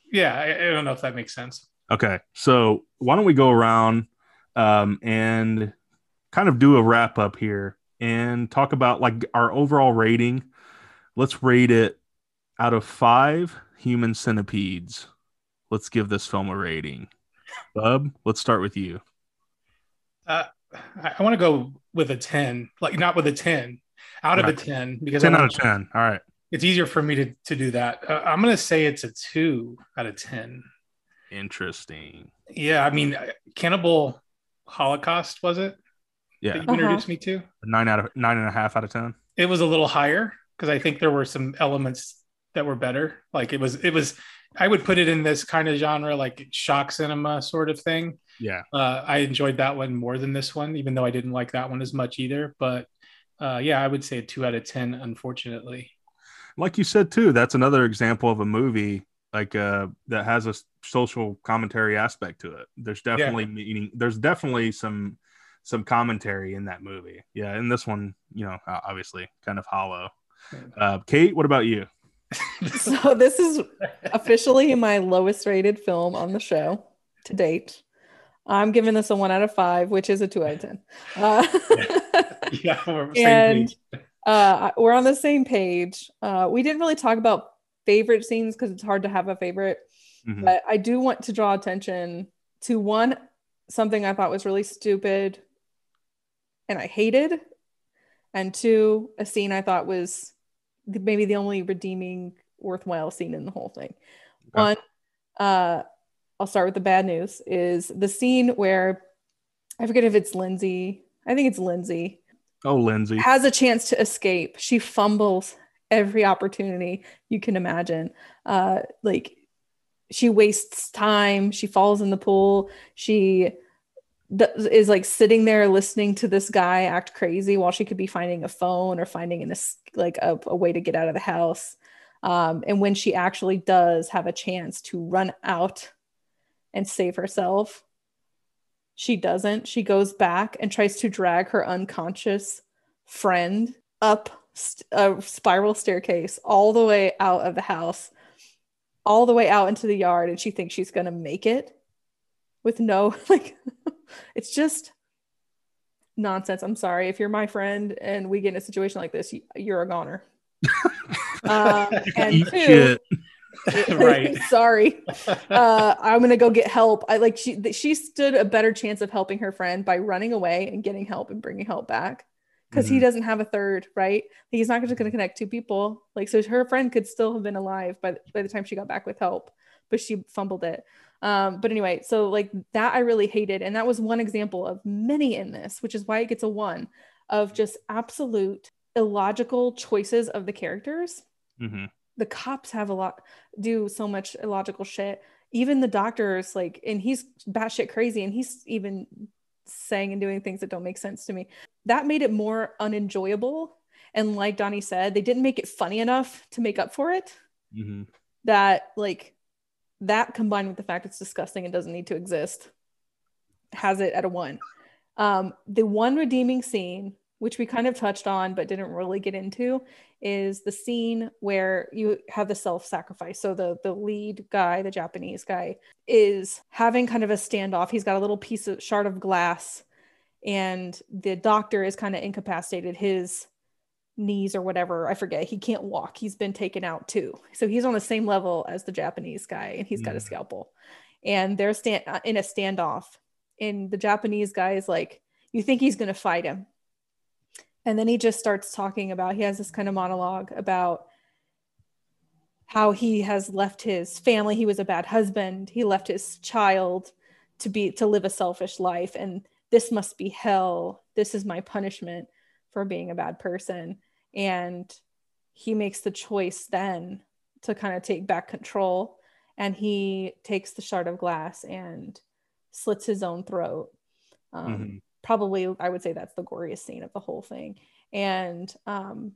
don't know if that makes sense. Okay. So why don't we go around and kind of do a wrap up here and talk about like our overall rating. Let's rate it out of 5 human centipedes. Let's give this film a rating. Bub, let's start with you. I want to go with a 10, like not with a 10 out of a 10, because 10 out of 10. All right. It's easier for me to do that. I'm going to say it's a 2 out of 10. Interesting. Yeah. Cannibal Holocaust, was it? Yeah. That you introduced me to? 9.5 out of 10. It was a little higher because I think there were some elements that were better. Like it was I would put it in this kind of genre, like shock cinema sort of thing. Yeah. I enjoyed that one more than this one, even though I didn't like that one as much either. But yeah, I would say 2 out of 10, unfortunately. Like you said, too, that's another example of a movie like that has a social commentary aspect to it. There's definitely meaning. There's definitely some commentary in that movie. Yeah. And this one, you know, obviously kind of hollow. Kate, what about you? So this is officially my lowest rated film on the show to date. I'm giving this a 1 out of 5, which is a 2 out of 10. Yeah, we're and we're on the same page. We didn't really talk about favorite scenes because it's hard to have a favorite, but I do want to draw attention to one, something I thought was really stupid and I hated, and two, a scene I thought was maybe the only redeeming, worthwhile scene in the whole thing. One, I'll start with the bad news, is the scene where, I forget if it's Lindsay, I think it's Lindsay. Oh, Lindsay. Has a chance to escape. She fumbles every opportunity you can imagine. Like, she wastes time. She falls in the pool. She is like sitting there listening to this guy act crazy while she could be finding a phone or finding a way to get out of the house. And when she actually does have a chance to run out and save herself, she doesn't. She goes back and tries to drag her unconscious friend up a spiral staircase all the way out of the house, all the way out into the yard, and she thinks she's going to make it with no, like, it's just nonsense. I'm sorry. If you're my friend and we get in a situation like this, you're a goner. And two, right. Sorry. I'm going to go get help. I like, she stood a better chance of helping her friend by running away and getting help and bringing help back. Because he doesn't have a third, right? He's not just going to connect two people. Like, so her friend could still have been alive by the time she got back with help, but she fumbled it. But anyway, so like that I really hated. And that was one example of many in this, which is why it gets a 1, of just absolute illogical choices of the characters. The cops have do so much illogical shit. Even the doctors, like, and he's batshit crazy, and he's even saying and doing things that don't make sense to me. That made it more unenjoyable. And like Donnie said, they didn't make it funny enough to make up for it. That, like, that combined with the fact it's disgusting and doesn't need to exist has it at a 1. The one redeeming scene, which we kind of touched on but didn't really get into, is the scene where you have the self-sacrifice. So the lead guy, the Japanese guy, is having kind of a standoff. He's got a little shard of glass, and the doctor is kind of incapacitated. His knees or whatever, I forget, he can't walk. He's been taken out too. So he's on the same level as the Japanese guy, and he's got a scalpel, and they're in a standoff, and the Japanese guy is like, you think he's going to fight him. And then he just starts talking about, he has this kind of monologue about how he has left his family. He was a bad husband. He left his child to live a selfish life. And this must be hell. This is my punishment for being a bad person. And he makes the choice then to kind of take back control. And he takes the shard of glass and slits his own throat. Probably, I would say that's the goriest scene of the whole thing. And then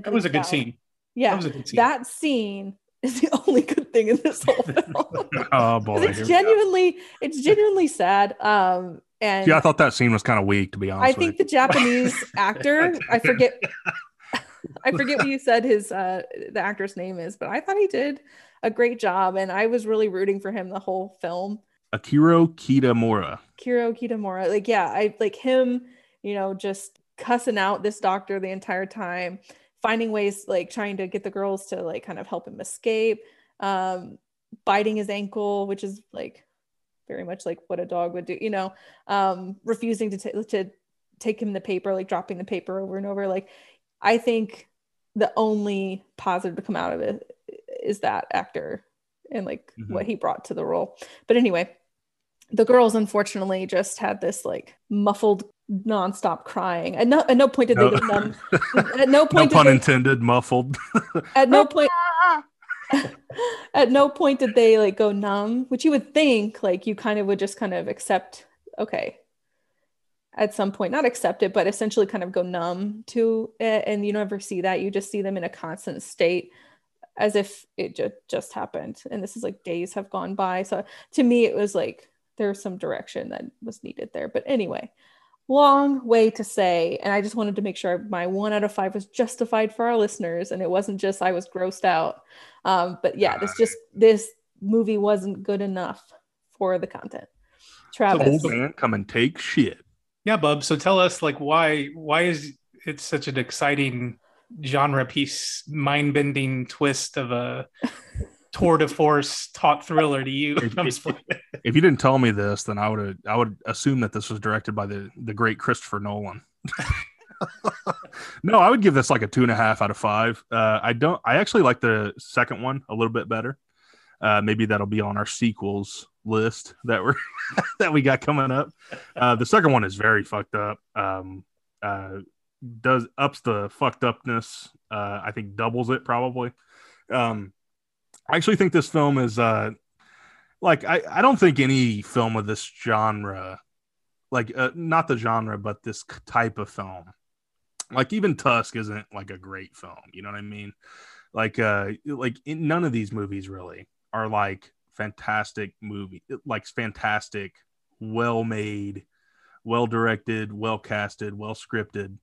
that was a good scene. Yeah, that scene is the only good thing in this whole film. Oh boy, it's genuinely sad. And yeah, I thought that scene was kind of weak, to be honest. I think the Japanese actor, I forget what you said his the actor's name is, but I thought he did a great job, and I was really rooting for him the whole film. Akiro Kitamura. Like, yeah, I like him, you know, just cussing out this doctor the entire time, finding ways, like trying to get the girls to like kind of help him escape, biting his ankle, which is like very much like what a dog would do, you know, refusing to take him the paper, like dropping the paper over and over. Like, I think the only positive to come out of it is that actor and like what he brought to the role. But anyway, the girls unfortunately just had this like muffled nonstop crying. At no point did they get numb. At no point. No pun intended. Muffled. At no point. At no point did they like go numb, which you would think like you kind of would just kind of accept, okay, at some point, not accept it, but essentially kind of go numb to it. And you never see that. You just see them in a constant state as if it just happened. And this is like days have gone by. So to me, it was like, there's some direction that was needed there. But anyway, long way to say, and I just wanted to make sure my 1 out of 5 was justified for our listeners. And it wasn't just, I was grossed out. But yeah, this movie wasn't good enough for the content. Travis. So old man, come and take shit. Yeah, Bub. So tell us, like, why is it such an exciting genre piece, mind-bending twist of a tour de force taut thriller to you? If you didn't tell me this, then I would assume that this was directed by the great Christopher Nolan. No, I would give this like a 2.5 out of 5. I actually like the second one a little bit better. Maybe that'll be on our sequels list that we're that we got coming up. The second one is very fucked up. Does ups the fucked upness. I think doubles it probably. I actually think this film is like I don't think any film of this genre, like not the genre, but this type of film, like even Tusk isn't like a great film. You know what I mean? Like in none of these movies really are like fantastic movie, like fantastic, well-made, well-directed, well-casted, well-scripted,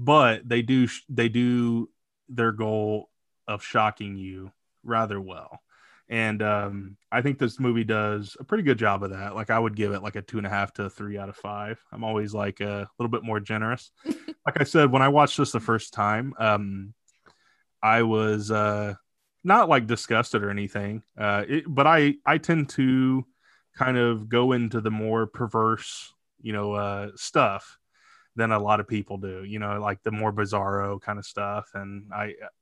but they do their goal of shocking you rather well. And I think this movie does a pretty good job of that. Like I would give it like a 2.5 to 3 out of 5. I'm always like a little bit more generous. Like I said, when I watched this the first time, I was not like disgusted or anything, but I tend to kind of go into the more perverse, stuff than a lot of people do, like the more bizarro kind of stuff. And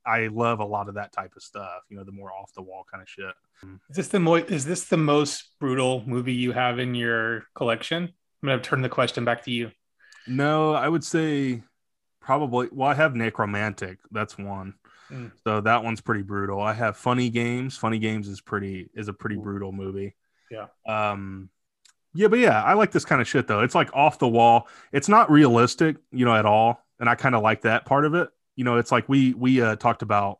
I love a lot of that type of stuff, the more off the wall kind of shit. Is this the most brutal movie you have in your collection? I'm going to turn the question back to you. No, I would say probably, well, I have Necromantic. That's one. So that one's pretty brutal. I have Funny Games. Funny Games is a pretty brutal movie. Yeah. Yeah, but yeah, I like this kind of shit though. It's like off the wall. It's not realistic, at all. And I kind of like that part of it. It's like we talked about.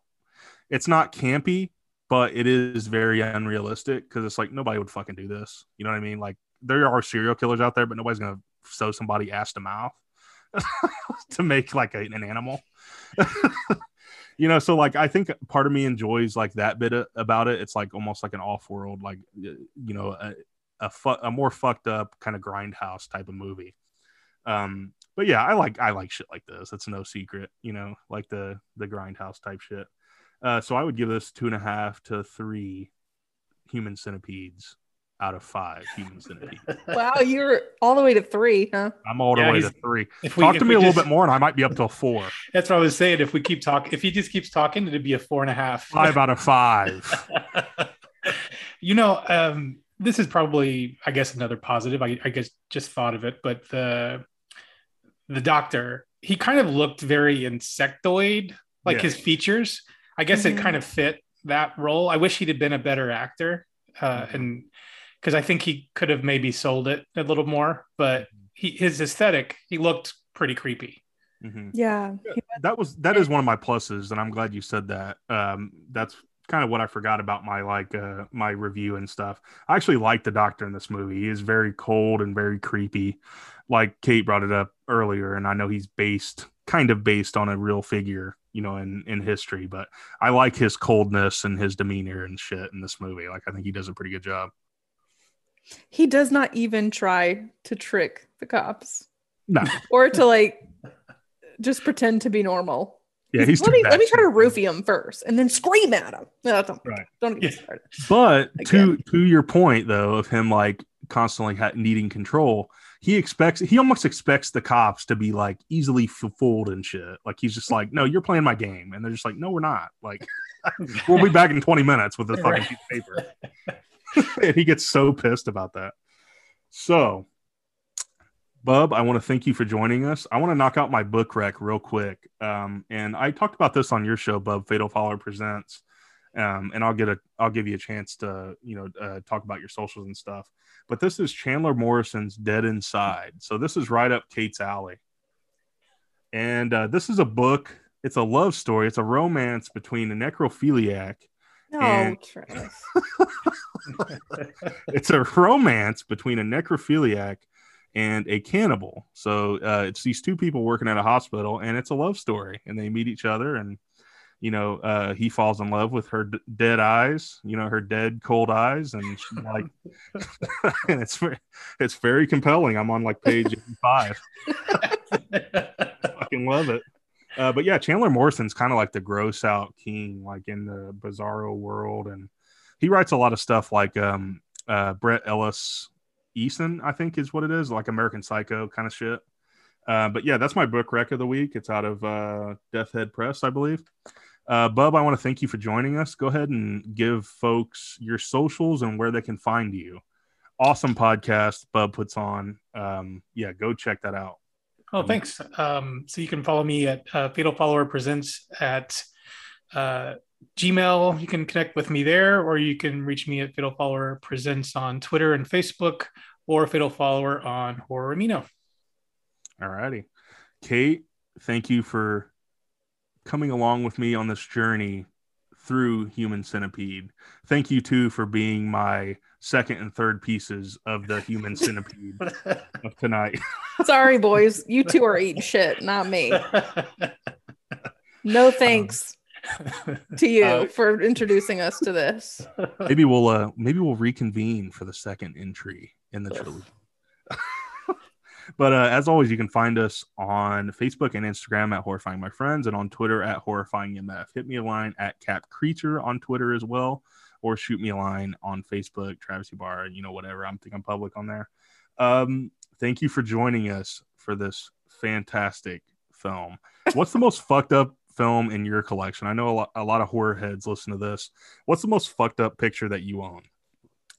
It's not campy, but it is very unrealistic because it's like nobody would fucking do this. You know what I mean? Like there are serial killers out there, but nobody's gonna sew somebody ass to mouth to make like an animal. So like, I think part of me enjoys like that bit about it. It's like almost like an off world, like, a more fucked up kind of grindhouse type of movie. But yeah, I like shit like this. It's no secret, like the grindhouse type shshit. So I would give this 2.5 to 3 human centipedes out of 5 human centipedes. Wow, you're all the way to 3, huh? I'm all the way to 3. Talk to me a little bit more, and I might be up till 4. That's what I was saying. If we keep talking, if he just keeps talking, it'd be a 4.5. 5 out of 5. This is probably, I guess, another positive. I guess just thought of it, but the doctor, he kind of looked very insectoid, like his features. I guess it kind of fit that role. I wish he'd have been a better actor. And because I think he could have maybe sold it a little more, but his aesthetic, he looked pretty creepy. Mm-hmm. Yeah. That is one of my pluses. And I'm glad you said that. That's kind of what I forgot about my, like, my review and stuff. I actually like the doctor in this movie. He is very cold and very creepy. Like Kate brought it up earlier. And I know he's kind of based on a real figure, in history, but I like his coldness and his demeanor and shit in this movie. Like, I think he does a pretty good job. He does not even try to trick the cops. No. Or to like, just pretend to be normal. Yeah, let me try to roofie him first and then scream at him. No, don't get started. But to your point though, of him like constantly needing control, he almost expects the cops to be like easily fooled and shit. Like he's just like, no, you're playing my game, and they're just like, no, we're not. Like we'll be back in 20 minutes with this fucking piece of paper. And he gets so pissed about that. So, Bub, I want to thank you for joining us. I want to knock out my book rec real quick. And I talked about this on your show, Bub, Fatal Follower Presents. And I'll give you a chance to, talk about your socials and stuff. But this is Chandler Morrison's Dead Inside. So this is right up Kate's alley. And this is a book. It's a love story. It's a romance between a necrophiliac. It's a romance between a necrophiliac and a cannibal. So it's these two people working at a hospital, and it's a love story. And they meet each other, and he falls in love with her dead eyes, her dead cold eyes, and she's like, and it's very compelling. I'm on like page 5. Fucking love it. But yeah, Chandler Morrison's kind of like the gross out king, like in the bizarro world, and he writes a lot of stuff like Brett Ellis Easton, I think is what it is, like American Psycho kind of shit. But yeah, that's my book rec of the week. It's out of Death Head Press, I believe. Bub, I want to thank you for joining us. Go ahead and give folks your socials and where they can find you. Awesome podcast Bub puts on. Go check that out. Oh, thanks. So you can follow me at Fatal Follower Presents at Gmail. You can connect with me there, or you can reach me at Fatal Follower Presents on Twitter and Facebook, or Fatal Follower on Horrorino. All righty. Kate, thank you for coming along with me on this journey through Human Centipede. Thank you, too, for being my second and third pieces of the Human Centipede of tonight. Sorry, boys. You two are eating shit, not me. No thanks to you for introducing us to this. Maybe we'll reconvene for the second entry in the trilogy. But as always, you can find us on Facebook and Instagram at Horrifying My Friends, and on Twitter at HorrifyingMF. Hit me a line at Cap Creature on Twitter as well, or shoot me a line on Facebook, Travis Ybarra, whatever. I think I'm public on there. Thank you for joining us for this fantastic film. What's the most fucked up film in your collection? I know a lot of horror heads listen to this. What's the most fucked up picture that you own?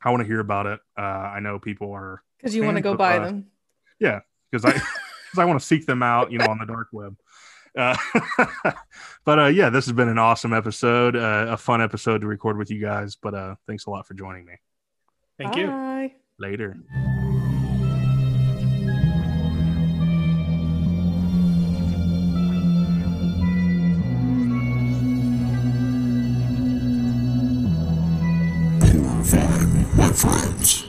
I want to hear about it. I know people are... Because you want to go buy them. Yeah, because I want to seek them out, on the dark web. But this has been an awesome episode, a fun episode to record with you guys. But thanks a lot for joining me. Thank you. Later. Horrifying My Friends.